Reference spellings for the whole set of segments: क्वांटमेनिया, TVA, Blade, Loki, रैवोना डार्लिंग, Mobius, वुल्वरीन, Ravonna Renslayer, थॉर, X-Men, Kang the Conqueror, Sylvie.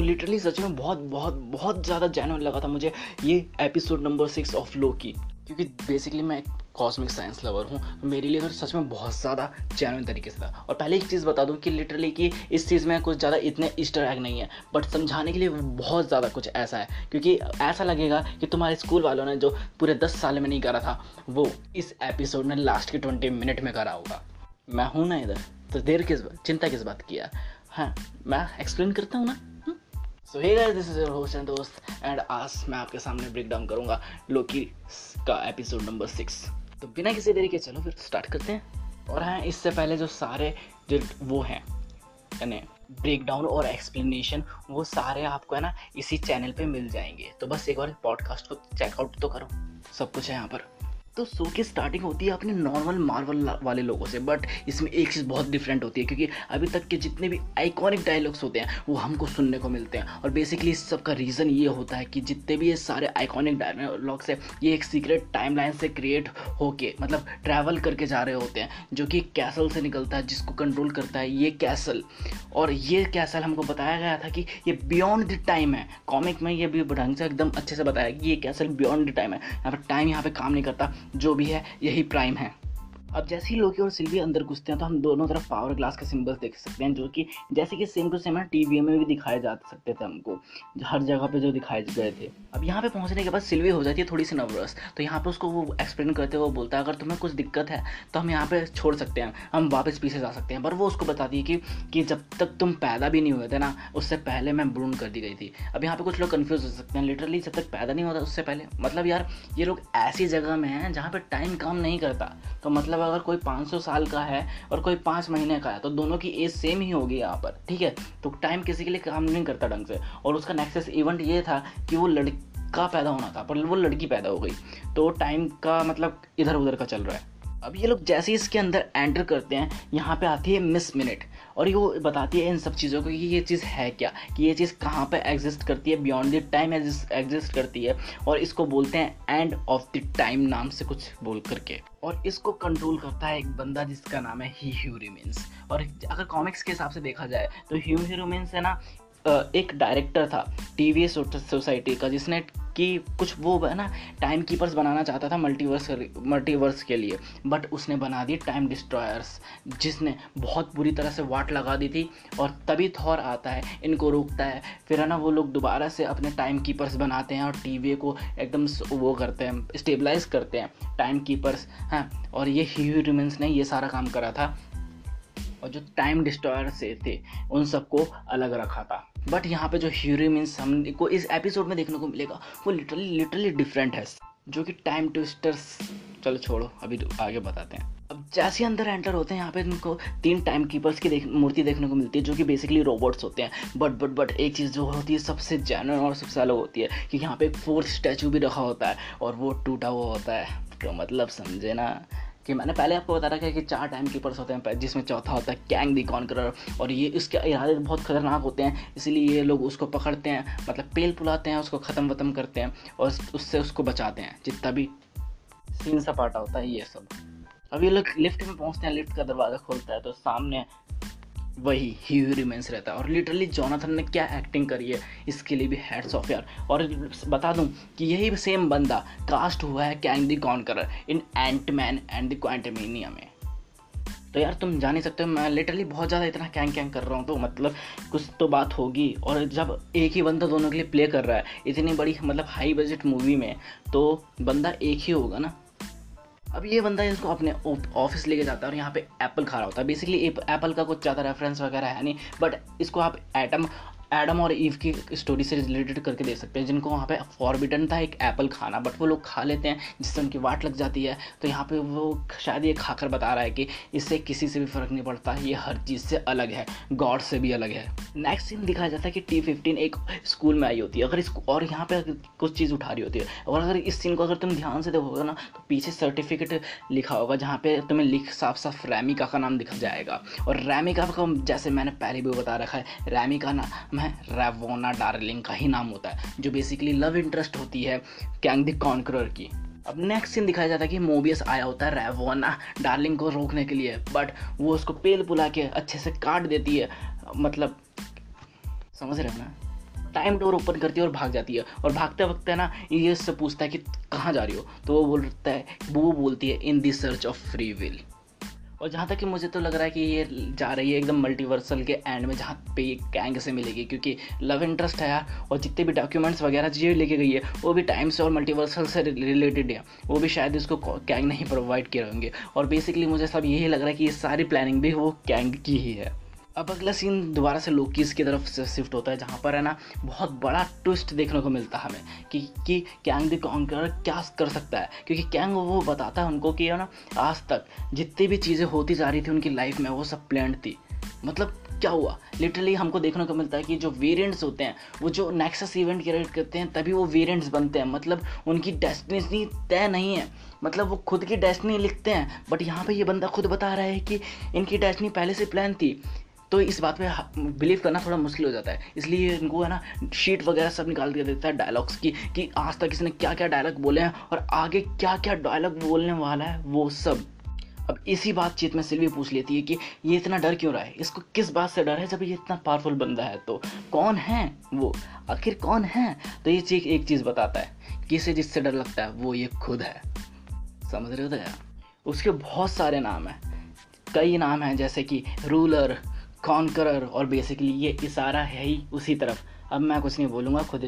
तो लिटरली सच में बहुत बहुत बहुत ज़्यादा जेन्युइन लगा था मुझे ये एपिसोड नंबर 6 ऑफ लोकी, क्योंकि बेसिकली मैं कॉस्मिक साइंस लवर हूँ, मेरे लिए तो सच में बहुत ज़्यादा जेन्युइन तरीके से था। और पहले एक चीज़ बता दूँ कि लिटरली कि इस चीज़ में कुछ ज़्यादा इतने ईस्टर एग नहीं है, बट समझाने के लिए बहुत ज़्यादा कुछ ऐसा है, क्योंकि ऐसा लगेगा कि तुम्हारे स्कूल वालों ने जो पूरे 10 साल में नहीं करा था वो इस एपिसोड में लास्ट के 20 मिनट में करा होगा। मैं हूँ ना इधर, तो देर किस बात, चिंता किस बात की है। हाँ, मैं एक्सप्लेन करता हूँ ना। So hey guys, this is your host and दोस्त, एंड आज मैं आपके सामने ब्रेक डाउन करूँगा लोकी का एपिसोड नंबर 6। तो बिना किसी देरी के चलो फिर स्टार्ट करते हैं। और हाँ, इससे पहले जो सारे जो वो हैं यानी ब्रेक डाउन और एक्सप्लेनेशन, वो सारे आपको है ना इसी चैनल पे मिल जाएंगे, तो बस एक बार पॉडकास्ट को चेकआउट तो करो, सब कुछ है यहाँ पर। तो शो की स्टार्टिंग होती है अपने नॉर्मल मार्वल वाले लोगों से, बट इसमें एक चीज़ बहुत डिफरेंट होती है, क्योंकि अभी तक के जितने भी आइकॉनिक डायलॉग्स होते हैं वो हमको सुनने को मिलते हैं। और बेसिकली इस सब का रीज़न ये होता है कि जितने भी ये सारे आइकॉनिक डायलॉग्स हैं ये एक सीक्रेट टाइमलाइन से क्रिएट होके मतलब ट्रैवल करके जा रहे होते हैं, जो कि कैसल से निकलता है जिसको कंट्रोल करता है ये कैसल। और ये कैसल हमको बताया गया था कि ये बियॉन्ड द टाइम है, कॉमिक में ये भी ढंग से एकदम अच्छे से बताया कि ये कैसल बियॉन्ड द टाइम है, यहाँ पर टाइम यहाँ पर काम नहीं करता, जो भी है यही प्राइम है। अब जैसे ही लोकी और सिल्वी अंदर घुसते हैं तो हम दोनों तरफ पावर ग्लास के सिंबल्स देख सकते हैं, जो कि जैसे कि सेम टू सेम है टीवीए में भी दिखाए जा सकते थे हमको, हर जगह पे जो दिखाए गए थे। अब यहाँ पे पहुँचने के बाद सिल्वी हो जाती है थोड़ी सी नर्वस, तो यहाँ पे उसको वो एक्सप्लेन करते हुए बोलता है अगर तुम्हें कुछ दिक्कत है तो हम यहाँ पे छोड़ सकते हैं, हम वापस पीछे जा सकते हैं, पर वो उसको बताती है कि जब तक तुम पैदा भी नहीं हुए थे ना उससे पहले मैं भ्रूण कर दी गई थी। अब यहाँ पे कुछ लोग कन्फ्यूज हो सकते हैं, लिटरली जब तक पैदा नहीं होता उससे पहले, मतलब यार ये लोग ऐसी जगह में हैं जहाँ पर टाइम काम नहीं करता, तो मतलब अगर कोई 500 साल का है और कोई 5 महीने का है तो दोनों की एज सेम ही होगी यहाँ पर, ठीक है। तो टाइम किसी के लिए काम नहीं करता ढंग से। और उसका नेक्सस इवेंट ये था कि वो लड़का पैदा होना था पर वो लड़की पैदा हो गई, तो टाइम का मतलब इधर उधर का चल रहा है। अब ये लोग जैसे ही इसके अंदर एंटर करते हैं यहाँ पे आती है मिस मिनट, और ये वो बताती है इन सब चीज़ों को कि ये चीज़ है क्या, कि ये चीज़ कहाँ पे एग्जिस्ट करती है, बियॉन्ड द टाइम एग्जिस्ट करती है, और इसको बोलते हैं एंड ऑफ द टाइम नाम से कुछ बोल करके। और इसको कंट्रोल करता है एक बंदा जिसका नाम है ही हू रिमेन्स। और अगर कॉमिक्स के हिसाब से देखा जाए तो ही हू रिमेन्स है ना एक डायरेक्टर था टीवीए सोसाइटी का, जिसने कि कुछ वो है ना टाइम कीपर्स बनाना चाहता था मल्टीवर्स के लिए, बट उसने बना दिए टाइम डिस्ट्रॉयर्स, जिसने बहुत बुरी तरह से वाट लगा दी थी। और तभी थॉर आता है, इनको रोकता है, फिर है ना वो लोग दोबारा से अपने टाइम कीपर्स बनाते हैं और टीवीए को एकदम वो करते हैं, स्टेबलाइज करते हैं टाइम कीपर्स। हाँ, और ये ही हू रिमेन्स ने ये सारा काम करा था और जो टाइम डिस्ट्रॉयर से थे उन सबको अलग रखा था। बट यहाँ पे जो ही हू रिमेन्स हमने को इस एपिसोड में देखने को मिलेगा वो लिटरली डिफरेंट है, जो कि टाइम ट्विस्टर्स, चलो छोड़ो अभी आगे बताते हैं। अब जैसे अंदर एंटर होते हैं यहाँ पे इनको 3 टाइम कीपर्स की मूर्ति देखने को मिलती है, जो कि बेसिकली रोबोट्स होते हैं। बट एक चीज़ जो होती है सबसे जेन्युइन और सबसे अलग होती है कि यहाँ पे 4 स्टैचू भी रखा होता है और वो टूटा हुआ होता है, तो मतलब समझे ना कि मैंने पहले आपको बता रखा है कि 4 टाइम कीपर्स होते हैं, जिसमें चौथा होता है कैंग द कॉन्करर, और ये इसके इरादे बहुत खतरनाक होते हैं, इसीलिए ये लोग उसको पकड़ते हैं, मतलब पेल पुलाते हैं, उसको ख़त्म वतम करते हैं और उससे उसको बचाते हैं, जितना भी सीन सपाटा होता है ये सब। अब ये लोग लिफ्ट में पहुँचते हैं, लिफ्ट का दरवाज़ा खोलता है तो सामने वही ही हू रिमेन्स रहता है। और लिटरली जॉनथन ने क्या एक्टिंग करी है, इसके लिए भी हैट्स ऑफ यार। और बता दूं कि यही सेम बंदा कास्ट हुआ है Kang the Conqueror in Ant-Man and the क्वांटमेनिया में, तो यार तुम जान ही सकते हो मैं लिटरली बहुत ज़्यादा इतना कैंग कर रहा हूँ, तो मतलब कुछ तो बात होगी। और जब एक ही बंदा दोनों के लिए प्ले कर रहा है इतनी बड़ी मतलब हाई बजट मूवी में, तो बंदा एक ही होगा ना। अब ये बंदा इसको अपने ऑफिस लेके जाता है और यहाँ पे एप्पल खा रहा होता है। बेसिकली एप्पल का कुछ ज़्यादा रेफरेंस वगैरह है नहीं, बट इसको आप एडम और ईव की स्टोरी से रिलेटेड करके देख सकते हैं, जिनको वहाँ पे फॉरबिडन था एक एप्पल खाना, बट वो लोग खा लेते हैं जिससे उनकी वाट लग जाती है। तो यहाँ पे वो शायद ये खाकर बता रहा है कि इससे किसी से भी फ़र्क नहीं पड़ता, ये हर चीज़ से अलग है, गॉड से भी अलग है। नेक्स्ट सीन दिखाया जाता है कि T-15 एक स्कूल में आई होती है, अगर इसको और यहाँ पर कुछ चीज़ उठा रही होती है, और अगर इस सीन को अगर तुम ध्यान से देखोगे ना तो पीछे सर्टिफिकेट लिखा होगा, जहाँ पर तुम्हें साफ साफ रैमिका का नाम दिखा जाएगा। और रैमिका का जैसे मैंने पहले भी बता रखा है, रैमिका नाम रैवोना डार्लिंग का ही नाम होता है, जो बेसिकली लव इंटरेस्ट होती है कैंग द कॉन्करर की। अब नेक्स्ट सीन दिखाया जाता है कि मोबियस आया होता है रैवोना डार्लिंग को रोकने के लिए, बट वो उसको पेल पुला के अच्छे से काट देती है, मतलब समझ रहे हो ना। टाइम डोर ओपन करती है और भाग जाती है। और भागते वक्त है ना ये उससे पूछता है कि कहाँ जा रही हो, तो वो बोलता है, वो बोलती है in the search of free will. और जहाँ तक कि मुझे तो लग रहा है कि ये जा रही है एकदम मल्टीवर्सल के एंड में, जहाँ पे ये कैंग से मिलेगी, क्योंकि लव इंटरेस्ट है यार, और जितने भी डॉक्यूमेंट्स वगैरह जो लेके गई है वो भी टाइम से और मल्टीवर्सल से रिलेटेड है, वो भी शायद इसको कैंग नहीं प्रोवाइड किए होंगे। और बेसिकली मुझे सब यही लग रहा है कि ये सारी प्लानिंग भी वो कैंग की ही है। अब अगला सीन दोबारा से लोकीज़ की तरफ से शिफ्ट होता है, जहाँ पर है ना बहुत बड़ा ट्विस्ट देखने को मिलता है हमें कि कैंग द कॉन्करर क्या कर सकता है, क्योंकि कैंग वो बताता है उनको कि है ना आज तक जितनी भी चीज़ें होती जा रही थी उनकी लाइफ में वो सब प्लान्ड थी। मतलब क्या हुआ, लिटरली हमको देखने को मिलता है कि जो वेरिएंट्स होते हैं वो जो नेक्सस इवेंट क्रिएट करते हैं तभी वो वेरिएंट्स बनते हैं। मतलब उनकी डेस्टिनी तय नहीं है, मतलब वो खुद की डेस्टिनी लिखते हैं, बट यहाँ पर ये बंदा खुद बता रहा है कि इनकी डेस्टिनी पहले से प्लान थी, तो इस बात पे बिलीव करना थोड़ा मुश्किल हो जाता है। इसलिए इनको है ना शीट वगैरह सब निकाल के देता है डायलॉग्स की, कि आज तक इसने क्या क्या डायलॉग बोले हैं और आगे क्या क्या डायलॉग बोलने वाला है वो सब। अब इसी बातचीत में सिल्वी पूछ लेती है कि ये इतना डर क्यों रहा है, इसको किस बात से डर है, जब ये इतना पावरफुल बंदा है, तो कौन है वो, आखिर कौन है। तो ये चीज़ एक चीज़ बताता है कि इसे जिससे डर लगता है वो ये खुद है, समझ रहे हो यार। उसके बहुत सारे नाम हैं, कई नाम हैं, जैसे कि रूलर, कॉन्करर, और बेसिकली ये इशारा है ही उसी तरफ। अब मैं कुछ नहीं बोलूँगा, खुद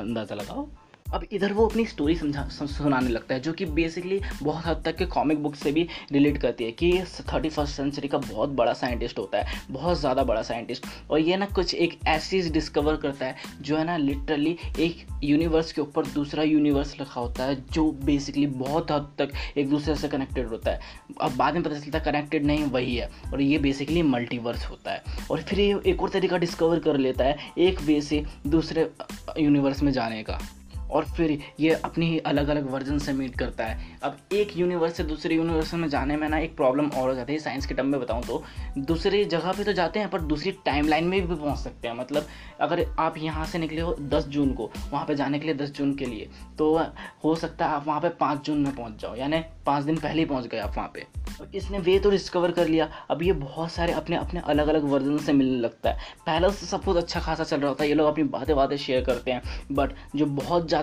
अंदाज़ा लगाओ। अब इधर वो अपनी स्टोरी सुनाने लगता है, जो कि बेसिकली बहुत हद तक के कॉमिक बुक से भी रिलेट करती है, कि 31st सेंचुरी का बहुत बड़ा साइंटिस्ट होता है, बहुत ज़्यादा बड़ा साइंटिस्ट, और ये ना कुछ एक ऐसी डिस्कवर करता है जो है ना लिटरली एक यूनिवर्स के ऊपर दूसरा यूनिवर्स रखा होता है, जो बेसिकली बहुत हद तक एक दूसरे से कनेक्टेड होता है। अब बाद में पता चलता है कनेक्टेड नहीं, वही है, और ये बेसिकली मल्टीवर्स होता है। और फिर ये एक और तरीका डिस्कवर कर लेता है एक वे से दूसरे यूनिवर्स में जाने का, और फिर ये अपनी अलग अलग वर्जन से मीट करता है। अब एक यूनिवर्स से दूसरे यूनिवर्स में जाने में ना एक प्रॉब्लम और हो जाती है, साइंस के टर्म में बताऊँ तो दूसरी जगह पे तो जाते हैं पर दूसरी टाइमलाइन में भी पहुँच सकते हैं। मतलब अगर आप यहाँ से निकले हो 10 जून को वहाँ पे जाने के लिए 10 जून के लिए, तो हो सकता है आप वहाँ पर 5 जून में पहुँच जाओ, यानी 5 दिन पहले ही पहुँच गए आप वहाँ पर। इसने वे तो डिस्कवर कर लिया, अब ये बहुत सारे अपने अपने अलग अलग वर्जन से मिलने लगता है। पहले से सब कुछ अच्छा खासा चल रहा होता है, ये लोग अपनी बातें शेयर करते हैं, बट जो बहुत ज़्यादा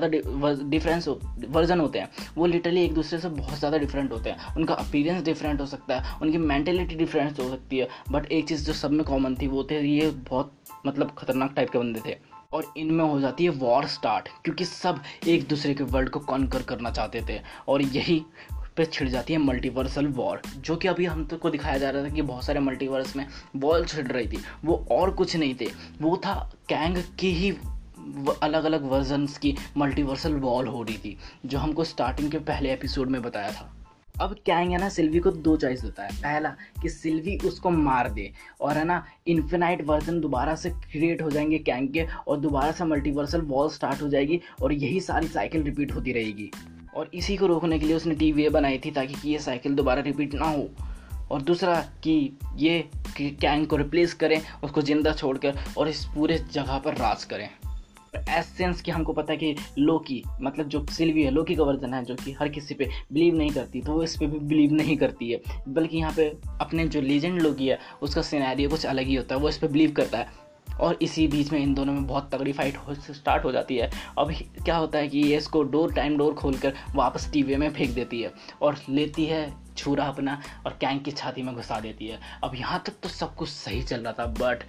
डिफरेंस वर्जन होते हैं वो लिटरली एक दूसरे से बहुत ज़्यादा डिफरेंट होते हैं। उनका अपीयरेंस डिफरेंट हो सकता है, उनकी मैंटेलिटी डिफरेंट हो सकती है, बट एक चीज़ जो सब में कॉमन थी वो थे ये बहुत मतलब ख़तरनाक टाइप के बंदे थे। और इनमें हो जाती है वॉर स्टार्ट, क्योंकि सब एक दूसरे के वर्ल्ड को कॉन्कर करना चाहते थे, और यही पे छिड़ जाती है मल्टीवर्सल वॉर, जो कि अभी हम तो को दिखाया जा रहा था कि बहुत सारे मल्टीवर्स में वॉर छिड़ रही थी। वो और कुछ नहीं थे, वो था कैंग की ही अलग अलग वर्जन्स की मल्टीवर्सल वॉर हो रही थी, जो हमको स्टार्टिंग के पहले एपिसोड में बताया था। अब कैंग है ना सिल्वी को 2 चॉइस देता है, पहला कि सिल्वी उसको मार दे और है ना इन्फिनाइट वर्जन दोबारा से क्रिएट हो जाएंगे कैंग के, और दोबारा से मल्टीवर्सल वॉर स्टार्ट हो जाएगी और यही सारी साइकिल रिपीट होती रहेगी। और इसी को रोकने के लिए उसने TVA बनाई थी, ताकि कि ये साइकिल दोबारा रिपीट ना हो, और दूसरा कि ये कैंग को रिप्लेस करें, उसको ज़िंदा छोड़कर, और इस पूरे जगह पर राज करें। एसेंस कि हमको पता है कि लोकी, मतलब जो सिल्वी है लोकी का वर्जन है, जो कि हर किसी पे बिलीव नहीं करती, तो वो इस पे भी बिलीव नहीं करती है, बल्कि यहाँ पे अपने जो लीजेंड लोकी है उसका सिनेरियो कुछ अलग ही होता है, वो इस पे बिलीव करता है। और इसी बीच में इन दोनों में बहुत तगड़ी फाइट स्टार्ट हो जाती है। अब क्या होता है कि ये इसको टाइम डोर खोलकर वापस TVA में फेंक देती है, और लेती है छुरा अपना और कैंग की छाती में घुसा देती है। अब यहाँ तक तो सब कुछ सही चल रहा था, बट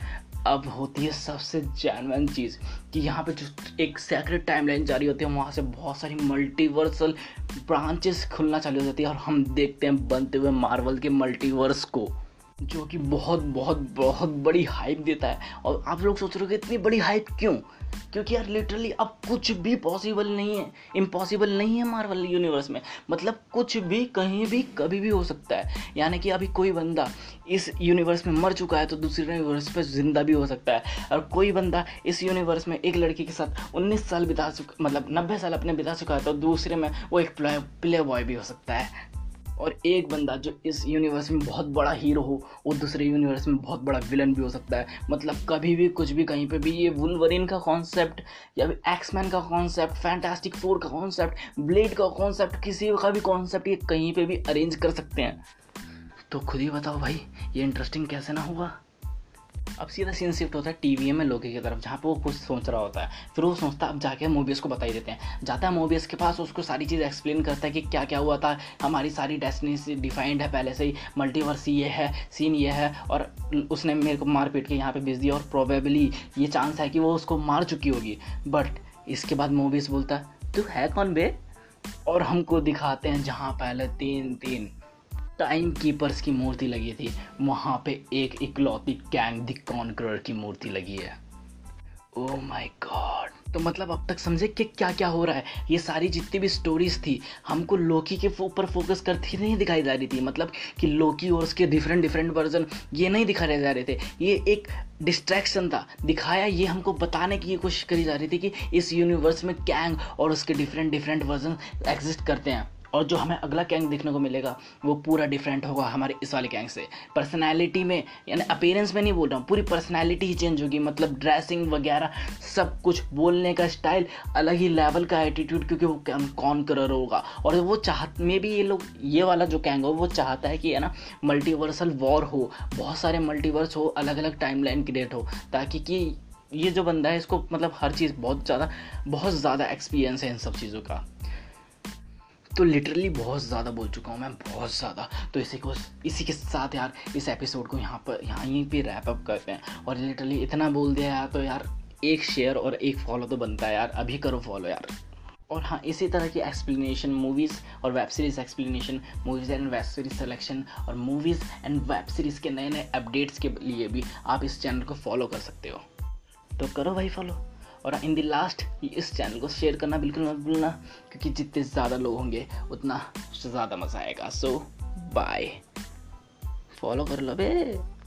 अब होती है सबसे जेन्युइन चीज़ कि यहाँ पे जो एक सेक्रेट टाइमलाइन जारी होती है, वहाँ से बहुत सारी मल्टीवर्सल ब्रांचेस खुलना चालू हो जाती है, और हम देखते हैं बनते हुए मार्वल के मल्टीवर्स को, जो कि बहुत बहुत बहुत बड़ी हाइप देता है। और आप लोग सोच रहे हो कि इतनी बड़ी हाइप क्यों, क्योंकि यार लिटरली अब कुछ भी पॉसिबल नहीं है, इम्पॉसिबल नहीं है मार्वल यूनिवर्स में। मतलब कुछ भी कहीं भी कभी भी हो सकता है, यानी कि अभी कोई बंदा इस यूनिवर्स में मर चुका है तो दूसरे यूनिवर्स पर जिंदा भी हो सकता है, और कोई बंदा इस यूनिवर्स में एक लड़की के साथ 19 साल बिता चुका, मतलब 90 साल अपने बिता चुका है, तो दूसरे में वो एक प्ले बॉय भी हो सकता है। और एक बंदा जो इस यूनिवर्स में बहुत बड़ा हीरो हो, वो दूसरे यूनिवर्स में बहुत बड़ा विलन भी हो सकता है। मतलब कभी भी कुछ भी कहीं पे भी। ये वुल्वरीन का कॉन्सेप्ट, या भी X-Men का कॉन्सेप्ट, फैंटास्टिक 4 का कॉन्सेप्ट, ब्लेड का कॉन्सेप्ट, किसी का भी कॉन्सेप्ट ये कहीं पे भी अरेंज कर सकते हैं। तो खुद ही बताओ भाई, ये इंटरेस्टिंग कैसे ना हुआ। अब सीधा सीन शिफ्ट होता है टीवीए में लोकी की तरफ, जहाँ पे वो कुछ सोच रहा होता है। फिर वो सोचता है अब जाके मोबियस को बताई देते हैं, जाता है मोबियस के पास, उसको सारी चीज़ एक्सप्लेन करता है कि क्या क्या हुआ था, हमारी सारी डेस्टिनी डिफाइंड है पहले से ही, मल्टीवर्स ये है, सीन ये है, और उसने मेरे को मार पीट के यहाँ पर भेज दिया और प्रोबेबली ये चांस है कि वो उसको मार चुकी होगी। बट इसके बाद मोबियस बोलता है तू है कौन बे, और हमको दिखाते हैं जहाँ पहले तीन टाइम कीपर्स की मूर्ति लगी थी, वहाँ पे एक इकलौती कैंग द कॉन्करर की मूर्ति लगी है। Oh my god. तो मतलब अब तक समझे कि क्या क्या हो रहा है। ये सारी जितनी भी स्टोरीज थी हमको लोकी के ऊपर फोकस करती नहीं दिखाई जा रही थी, मतलब कि लोकी और उसके डिफरेंट वर्जन ये नहीं दिखाए जा रहे थे, ये एक डिस्ट्रैक्शन था दिखाया। ये हमको बताने की कोशिश करी जा रही थी कि इस यूनिवर्स में कैंग और उसके डिफरेंट वर्जन एग्जिस्ट करते हैं, और जो हमें अगला कैंग दिखने को मिलेगा वो पूरा डिफरेंट होगा हमारे इस वाले कैंग से। पर्सनालिटी में, यानी अपीयरेंस में नहीं बोल रहा हूँ, पूरी पर्सनालिटी ही चेंज होगी, मतलब ड्रेसिंग वगैरह सब कुछ, बोलने का स्टाइल, अलग ही लेवल का एटीट्यूड, क्योंकि वो कॉन्करर होगा। और वो चाहत में भी ये लोग, ये वाला जो कैंग हो वो चाहता है कि है ना मल्टीवर्सल वॉर हो, बहुत सारे मल्टीवर्स हो, अलग अलग टाइमलाइन क्रिएट हो, ताकि कि ये जो बंदा है इसको मतलब हर चीज़ बहुत ज़्यादा एक्सपीरियंस है इन सब चीज़ों का। तो लिटरली बहुत ज़्यादा बोल चुका हूँ मैं, बहुत ज़्यादा। तो इसी के साथ यार इस एपिसोड को यहीं पे रैप अप करते हैं। और लिटरली इतना बोल दिया यार, तो यार एक शेयर और एक फॉलो तो बनता है यार, अभी करो फॉलो यार। और हाँ, इसी तरह की एक्सप्लेनेशन मूवीज़ और web series explanation, movies and web series selection, और मूवीज़ एंड वेब सीरीज़ के नए नए अपडेट्स के लिए भी आप इस चैनल को फॉलो कर सकते हो, तो करो भाई फॉलो। और इन द लास्ट, इस चैनल को शेयर करना बिल्कुल मत भूलना, क्योंकि जितने ज़्यादा लोग होंगे उतना ज़्यादा मज़ा आएगा। सो बाय, फॉलो कर लो बे।